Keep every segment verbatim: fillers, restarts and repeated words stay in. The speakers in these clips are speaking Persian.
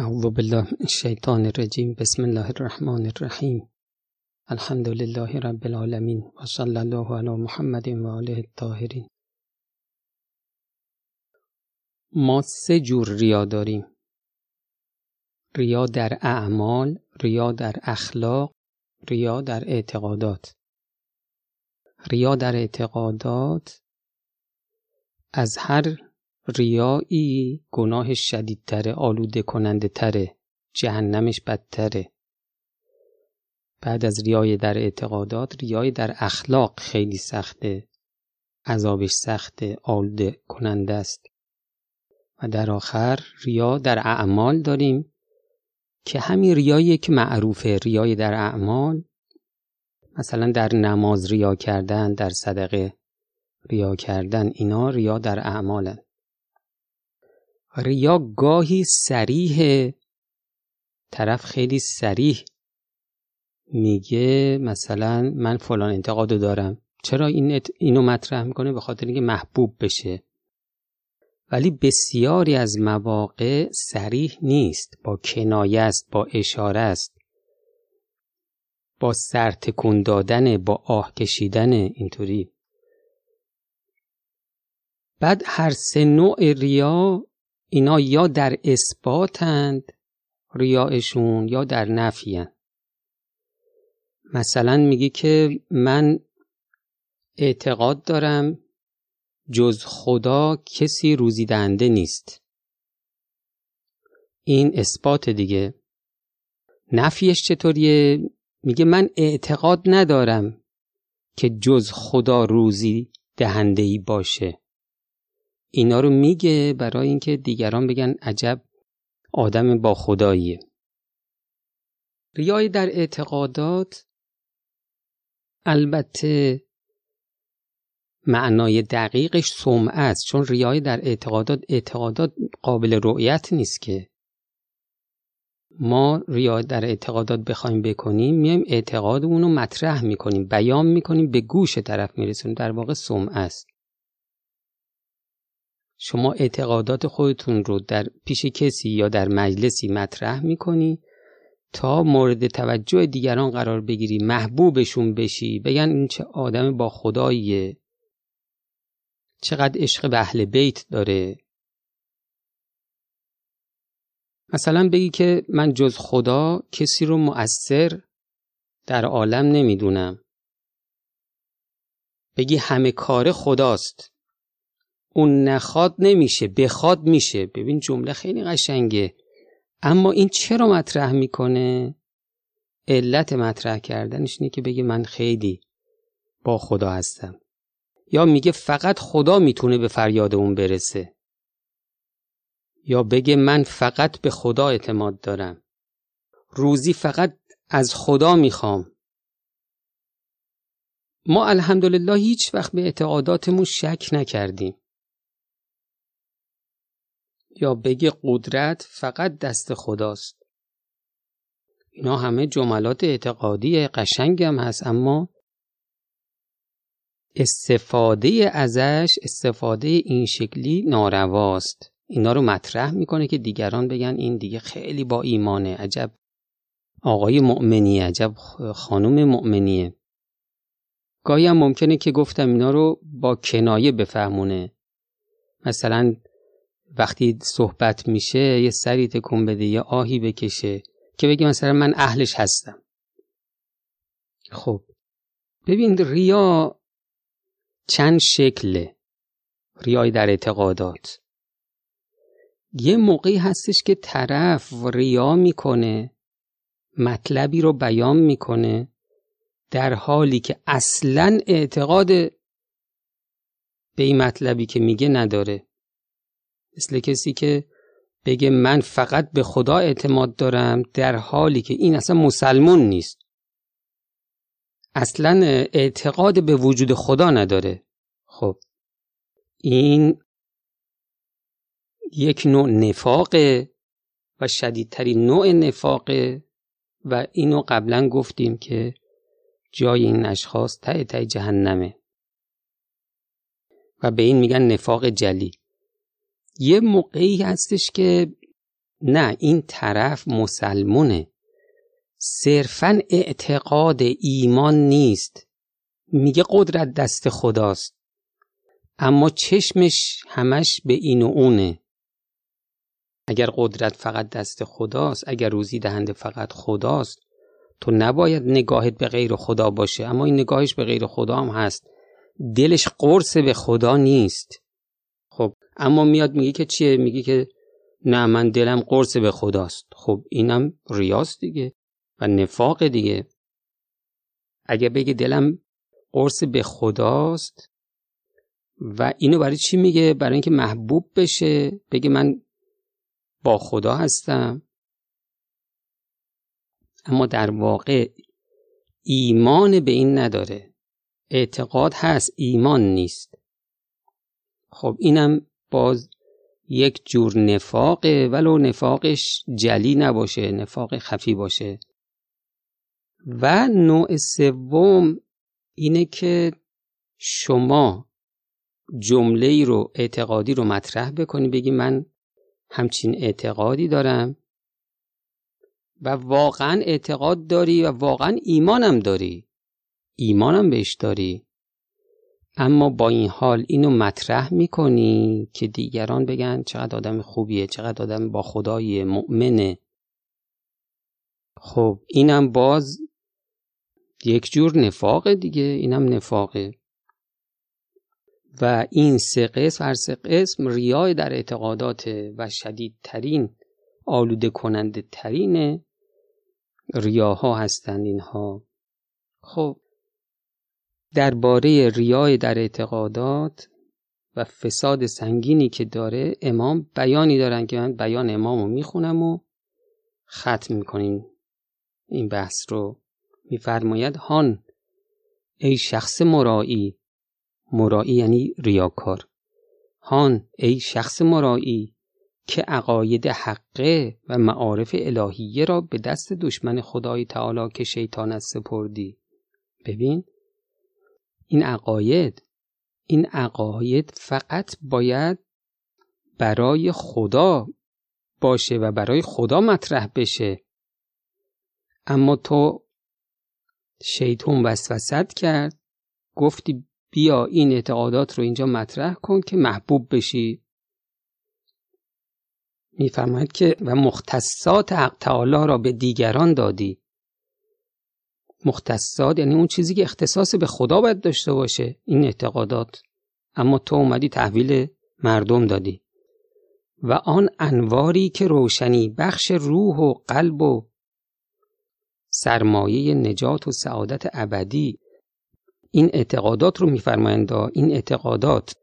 اعوذ بالله من الشیطان الرجیم. بسم الله الرحمن الرحیم. الحمد لله رب العالمین و صلی الله علی محمد و آله الطاهرین. ما سه جور ریا داریم: ریا در اعمال، ریا در اخلاق، ریا در اعتقادات. ریا در اعتقادات از هر ریایی گناهش شدیدتره، آلوده کننده تره، جهنمش بدتره. بعد از ریای در اعتقادات، ریای در اخلاق خیلی سخته، عذابش سخته، آلوده کننده است. و در آخر ریا در اعمال داریم که همین ریایی که معروفه، ریای در اعمال، مثلا در نماز ریا کردن، در صدقه ریا کردن، اینا ریا در اعمالن. ریا گاهی صریحه، طرف خیلی صریح میگه مثلا من فلان انتقادو دارم. چرا این اینو مطرح میکنه؟ به خاطر اینکه محبوب بشه. ولی بسیاری از مواقع صریح نیست، با کنایه است، با اشاره است، با سرتکون دادن، با آه کشیدن، اینطوری. بعد هر سه نوع ریا اینا یا در اثباتند ریایشون یا در نفی‌اند. مثلا میگی که من اعتقاد دارم جز خدا کسی روزی دهنده نیست. این اثبات دیگه. نفیش چطوریه؟ میگه من اعتقاد ندارم که جز خدا روزی دهنده‌ای باشه. اینا رو میگه برای اینکه دیگران بگن عجب آدم با خداییه. ریای در اعتقادات البته معنای دقیقش سمعه است، چون ریای در اعتقادات اعتقادات قابل رؤیت نیست که ما ریا در اعتقادات بخوایم بکنیم. میایم اعتقادمون رو مطرح میکنیم، بیان میکنیم، به گوش طرف میرسونیم، در واقع سمعه است. شما اعتقادات خودتون رو در پیش کسی یا در مجلسی مطرح میکنی تا مورد توجه دیگران قرار بگیری، محبوبشون بشی، بگن این چه آدم با خداییه، چقدر عشق به اهل بیت داره. مثلا بگی که من جز خدا کسی رو مؤثر در عالم نمیدونم، بگی همه کار خداست، اون نخواد نمیشه، بخواد میشه. ببین جمله خیلی قشنگه، اما این چرا مطرح میکنه؟ علت مطرح کردنش اینه که بگه من خیلی با خدا هستم، یا میگه فقط خدا میتونه به فریاد اون برسه، یا بگه من فقط به خدا اعتماد دارم، روزی فقط از خدا میخوام. ما الحمدلله هیچ وقت به اعتقاداتمون شک نکردیم. یا بگه قدرت فقط دست خداست. اینا همه جملات اعتقادی قشنگ هم هست، اما استفاده ازش، استفاده این شکلی نارواست. اینا رو مطرح میکنه که دیگران بگن این دیگه خیلی با ایمانه، عجب آقای مؤمنیه، عجب خانم مؤمنیه. گاهی هم ممکنه که گفتم اینا رو با کنایه بفهمونه. مثلا وقتی صحبت میشه یه سری تکون بده، یه آهی بکشه که بگی مثلا من اهلش هستم. خب ببین ریا چند شکله. ریای در اعتقادات یه موقعی هستش که طرف ریا میکنه، مطلبی رو بیان میکنه در حالی که اصلاً اعتقاد به این مطلبی که میگه نداره. مثل کسی که بگه من فقط به خدا اعتماد دارم، در حالی که این اصلا مسلمان نیست، اصلا اعتقاد به وجود خدا نداره. خب این یک نوع نفاقه و شدیدترین نوع نفاقه، و اینو قبلا گفتیم که جای این اشخاص ته ته جهنمه و به این میگن نفاق جلی. یه موقعی هستش که نه، این طرف مسلمونه. صرفاً اعتقاد ایمان نیست. میگه قدرت دست خداست، اما چشمش همش به این و اونه. اگر قدرت فقط دست خداست، اگر روزی دهنده فقط خداست، تو نباید نگاهت به غیر خدا باشه. اما این نگاهش به غیر خدا هم هست، دلش قرص به خدا نیست. خب اما میاد میگه که چیه؟ میگه که نه، من دلم قرص به خداست. خب اینم ریاست دیگه و نفاق دیگه. اگه بگه دلم قرص به خداست و اینو برای چی میگه؟ برای اینکه محبوب بشه، بگه من با خدا هستم. اما در واقع ایمان به این نداره، اعتقاد هست، ایمان نیست. خب اینم باز یک جور نفاقه، ولو نفاقش جلی نباشه، نفاق خفی باشه. و نوع سوم اینه که شما جمله‌ای رو، اعتقادی رو مطرح بکنی، بگی من همچین اعتقادی دارم و واقعا اعتقاد داری و واقعا ایمانم داری، ایمانم بهش داری، اما با این حال اینو مطرح میکنی که دیگران بگن چقدر آدم خوبیه، چقدر آدم با خدای مؤمنه. خب اینم باز یک جور نفاقه دیگه، اینم نفاقه. و این سه قسم، هر سه قسم ریای در اعتقاداته و شدیدترین، آلوده کننده ترین ریاها هستند اینها. خب درباره ریای در اعتقادات و فساد سنگینی که داره امام بیانی دارن که من بیان امامو میخونم و ختم میکنیم این بحث رو. میفرماید هان ای شخص مرائی، مرائی یعنی ریاکار، هان ای شخص مرائی که عقاید حقه و معارف الهیه را به دست دشمن خدای تعالی که شیطان است سپردی. ببین این عقاید، این عقاید فقط باید برای خدا باشه و برای خدا مطرح بشه. اما تو شیطان وسوسه‌ت کرد، گفتی بیا این اعتقادات رو اینجا مطرح کن که محبوب بشی. میفرماید که و مختصات حق تعالی را به دیگران دادی. مختصات یعنی اون چیزی که اختصاص به خدا باید داشته باشه، این اعتقادات، اما تو اومدی تحویل مردم دادی. و آن انواری که روشنی بخش روح و قلب و سرمایه نجات و سعادت ابدی، این اعتقادات رو میفرمایند. این اعتقادات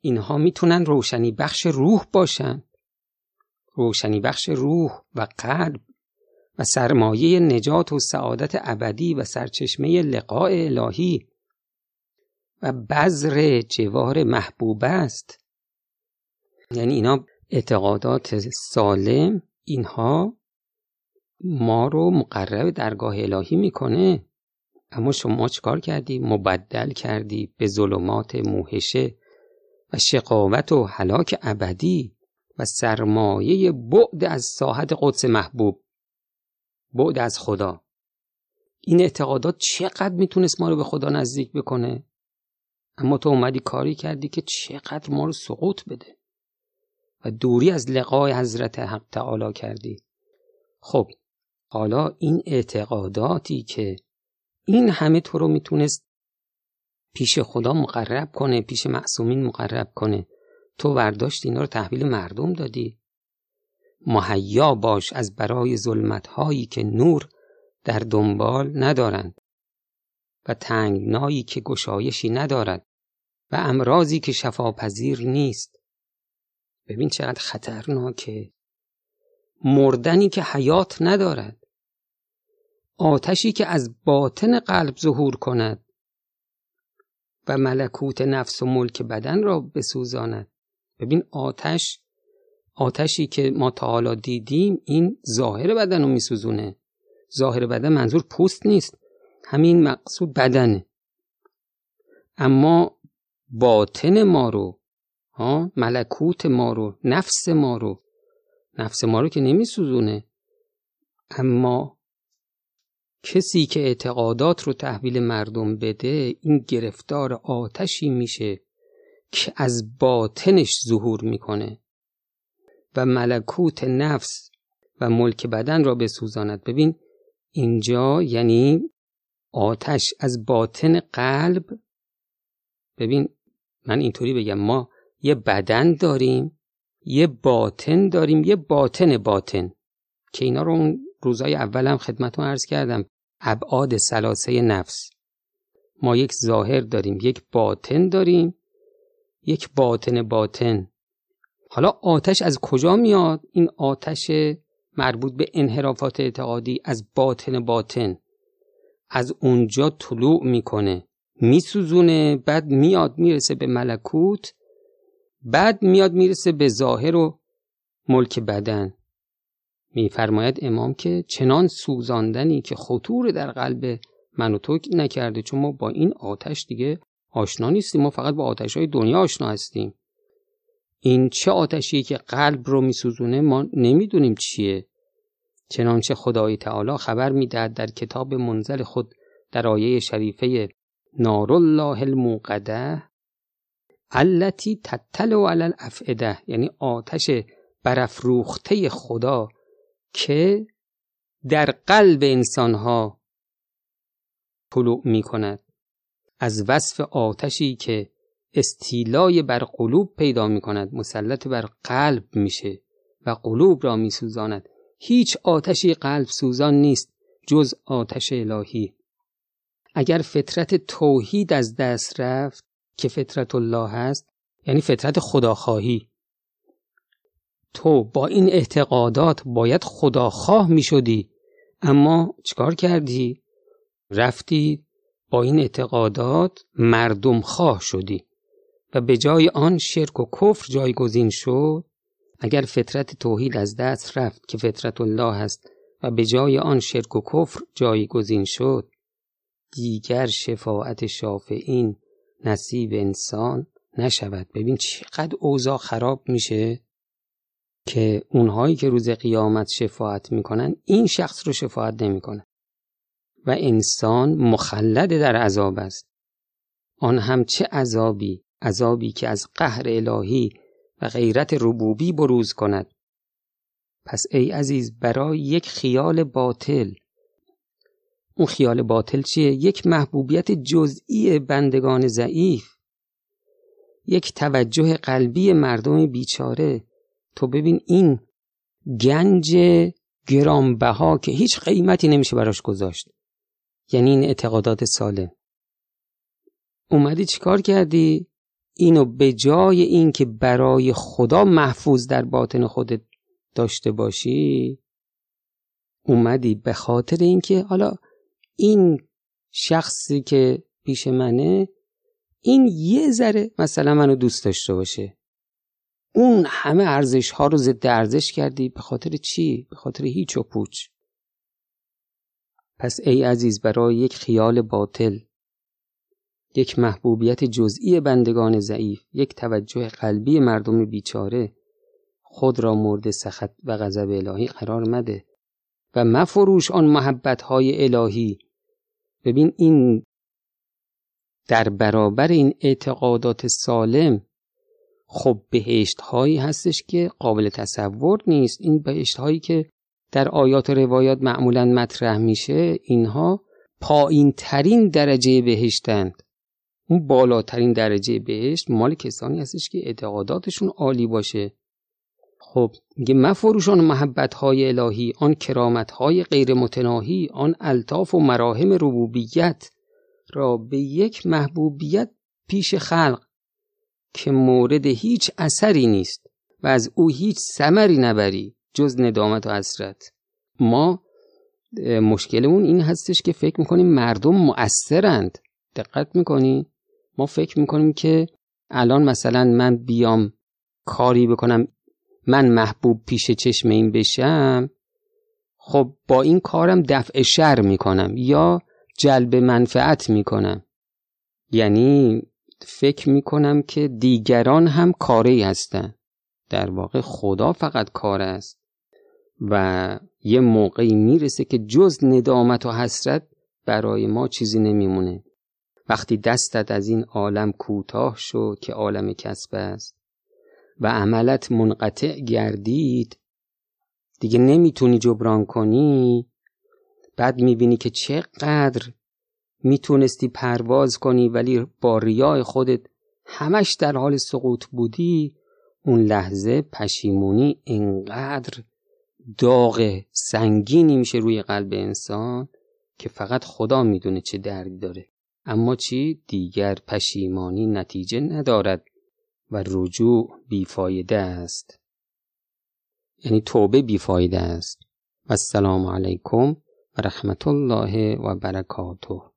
اینها میتونن روشنی بخش روح باشن، روشنی بخش روح و قلب و سرمایه نجات و سعادت ابدی و سرچشمه لقاء الهی و بذر جواهر محبوب است. یعنی اینا اعتقادات سالم، اینها ما رو مقرب درگاه الهی میکنه. اما شما چکار کردی؟ مبدل کردی به ظلمات موحشه و شقاوت و هلاک ابدی و سرمایه بعد از ساحت قدس محبوب، بعد از خدا. این اعتقادات چقدر میتونست ما رو به خدا نزدیک بکنه، اما تو اومدی کاری کردی که چقدر ما رو سقوط بده و دوری از لقای حضرت حق تعالی کردی. خب حالا این اعتقاداتی که این همه تو رو میتونست پیش خدا مقرب کنه، پیش معصومین مقرب کنه، تو برداشت اینا رو تحویل مردم دادی. مهیا باش از برای ظلمت‌هایی که نور در دنبال ندارند و تنگنایی که گشایشی ندارد و امراضی که شفاپذیر نیست. ببین چقدر خطرناکه، مردنی که حیات ندارد، آتشی که از باطن قلب ظهور کند و ملکوت نفس و ملک بدن را بسوزاند. ببین آتش، آتشی که ما تا حالا دیدیم این ظاهر بدن رو میسوزونه. ظاهر بدن منظور پوست نیست، همین مقصود بدنه. اما باطن ما رو، ها، ملکوت ما رو، نفس ما رو، نفس ما رو که نمی سوزونه. اما کسی که اعتقادات رو تحویل مردم بده این گرفتار آتشی میشه که از باطنش ظهور میکنه و ملکوت نفس و ملک بدن را بسوزاند. ببین اینجا یعنی آتش از باطن قلب. ببین من اینطوری بگم، ما یه بدن داریم، یه باطن داریم، یه باطن باطن که اینا رو اون روزای اولم خدمتتون عرض کردم، ابعاد ثلاثه نفس. ما یک ظاهر داریم، یک باطن داریم، یک باطن باطن. حالا آتش از کجا میاد؟ این آتش مربوط به انحرافات اعتقادی از باطن باطن، از اونجا طلوع میکنه، میسوزونه، بعد میاد میرسه به ملکوت، بعد میاد میرسه به ظاهر و ملک بدن. میفرماید امام که چنان سوزاندنی که خطور در قلب من و تو نکرده، چون ما با این آتش دیگه آشنا نیستیم، ما فقط با آتش‌های دنیا آشنا هستیم. این چه آتشیه که قلب رو میسوزونه ما نمیدونیم چیه. چنانچه خدای تعالی خبر میدهد در کتاب منزل خود در آیه شریفه نار الله الموقده التی تطلع علی الافئده، یعنی آتش برافروخته خدا که در قلب انسانها طلوع می کند. از وصف آتشی که استیلای بر قلوب پیدا می کند، مسلط بر قلب میشه و قلوب را می سوزاند. هیچ آتشی قلب سوزان نیست جز آتش الهی. اگر فطرت توحید از دست رفت که فطرت الله هست، یعنی فطرت خداخواهی، تو با این اعتقادات باید خداخواه می شدی، اما چکار کردی؟ رفتی با این اعتقادات مردم خواه شدی و به جای آن شرک و کفر جایگزین شد. اگر فطرت توحید از دست رفت که فطرت الله هست و به جای آن شرک و کفر جایگزین شد، دیگر شفاعت شافعین نصیب انسان نشود. ببین چقدر اوضاع خراب میشه که اونهایی که روز قیامت شفاعت میکنن این شخص رو شفاعت نمیکنن و انسان مخلد در عذاب است. آن هم چه عذابی، عذابی که از قهر الهی و غیرت ربوبی بروز کند. پس ای عزیز، برای یک خیال باطل، اون خیال باطل چیه؟ یک محبوبیت جزئی بندگان ضعیف، یک توجه قلبی مردم بیچاره. تو ببین این گنج گرانبها که هیچ قیمتی نمیشه براش گذاشت، یعنی این اعتقادات سالم، اومدی چیکار کردی؟ اینو به جای این که برای خدا محفوظ در باطن خودت داشته باشی، اومدی به خاطر اینکه حالا این شخصی که پیش منه این یه ذره مثلا منو دوست داشته باشه، اون همه ارزش ها رو ضد ارزش کردی. به خاطر چی؟ به خاطر هیچ و پوچ. پس ای عزیز، برای یک خیال باطل، یک محبوبیت جزئی بندگان ضعیف، یک توجه قلبی مردم بیچاره، خود را مورد سخط و غضب الهی قرار مده و مفروش آن محبت های الهی. ببین این در برابر این اعتقادات سالم، خب بهشت هایی هستش که قابل تصور نیست. این بهشت هایی که در آیات و روایات معمولا مطرح میشه، اینها پایین ترین درجه بهشتند. اون بالاترین درجه بهشت مال کسانی هستش که اعتقاداتشون عالی باشه. خب میگه مفروش آن محبت های الهی، آن کرامت های غیر متناهی، آن الطاف و مراهم ربوبیت را به یک محبوبیت پیش خلق که مورد هیچ اثری نیست و از او هیچ ثمری نبری جز ندامت و حسرت. ما مشکلمون این هستش که فکر میکنیم مردم مؤثرند. دقت میکنی؟ ما فکر میکنیم که الان مثلا من بیام کاری بکنم، من محبوب پیش چشم این بشم، خب با این کارم دفع شر میکنم یا جلب منفعت میکنم. یعنی فکر میکنم که دیگران هم کاری هستن. در واقع خدا فقط کار است. و یه موقعی میرسه که جز ندامت و حسرت برای ما چیزی نمیمونه. وقتی دستت از این عالم کوتاه شد که عالم کسب است و عملت منقطع گردید، دیگه نمیتونی جبران کنی، بعد میبینی که چقدر میتونستی پرواز کنی ولی با ریای خودت همش در حال سقوط بودی. اون لحظه پشیمونی انقدر داغ سنگینی میشه روی قلب انسان که فقط خدا میدونه چه دردی داره. اما چی دیگر پشیمانی نتیجه ندارد و رجوع بیفایده است، یعنی توبه بیفایده است. و السلام علیکم و رحمت الله و برکاته.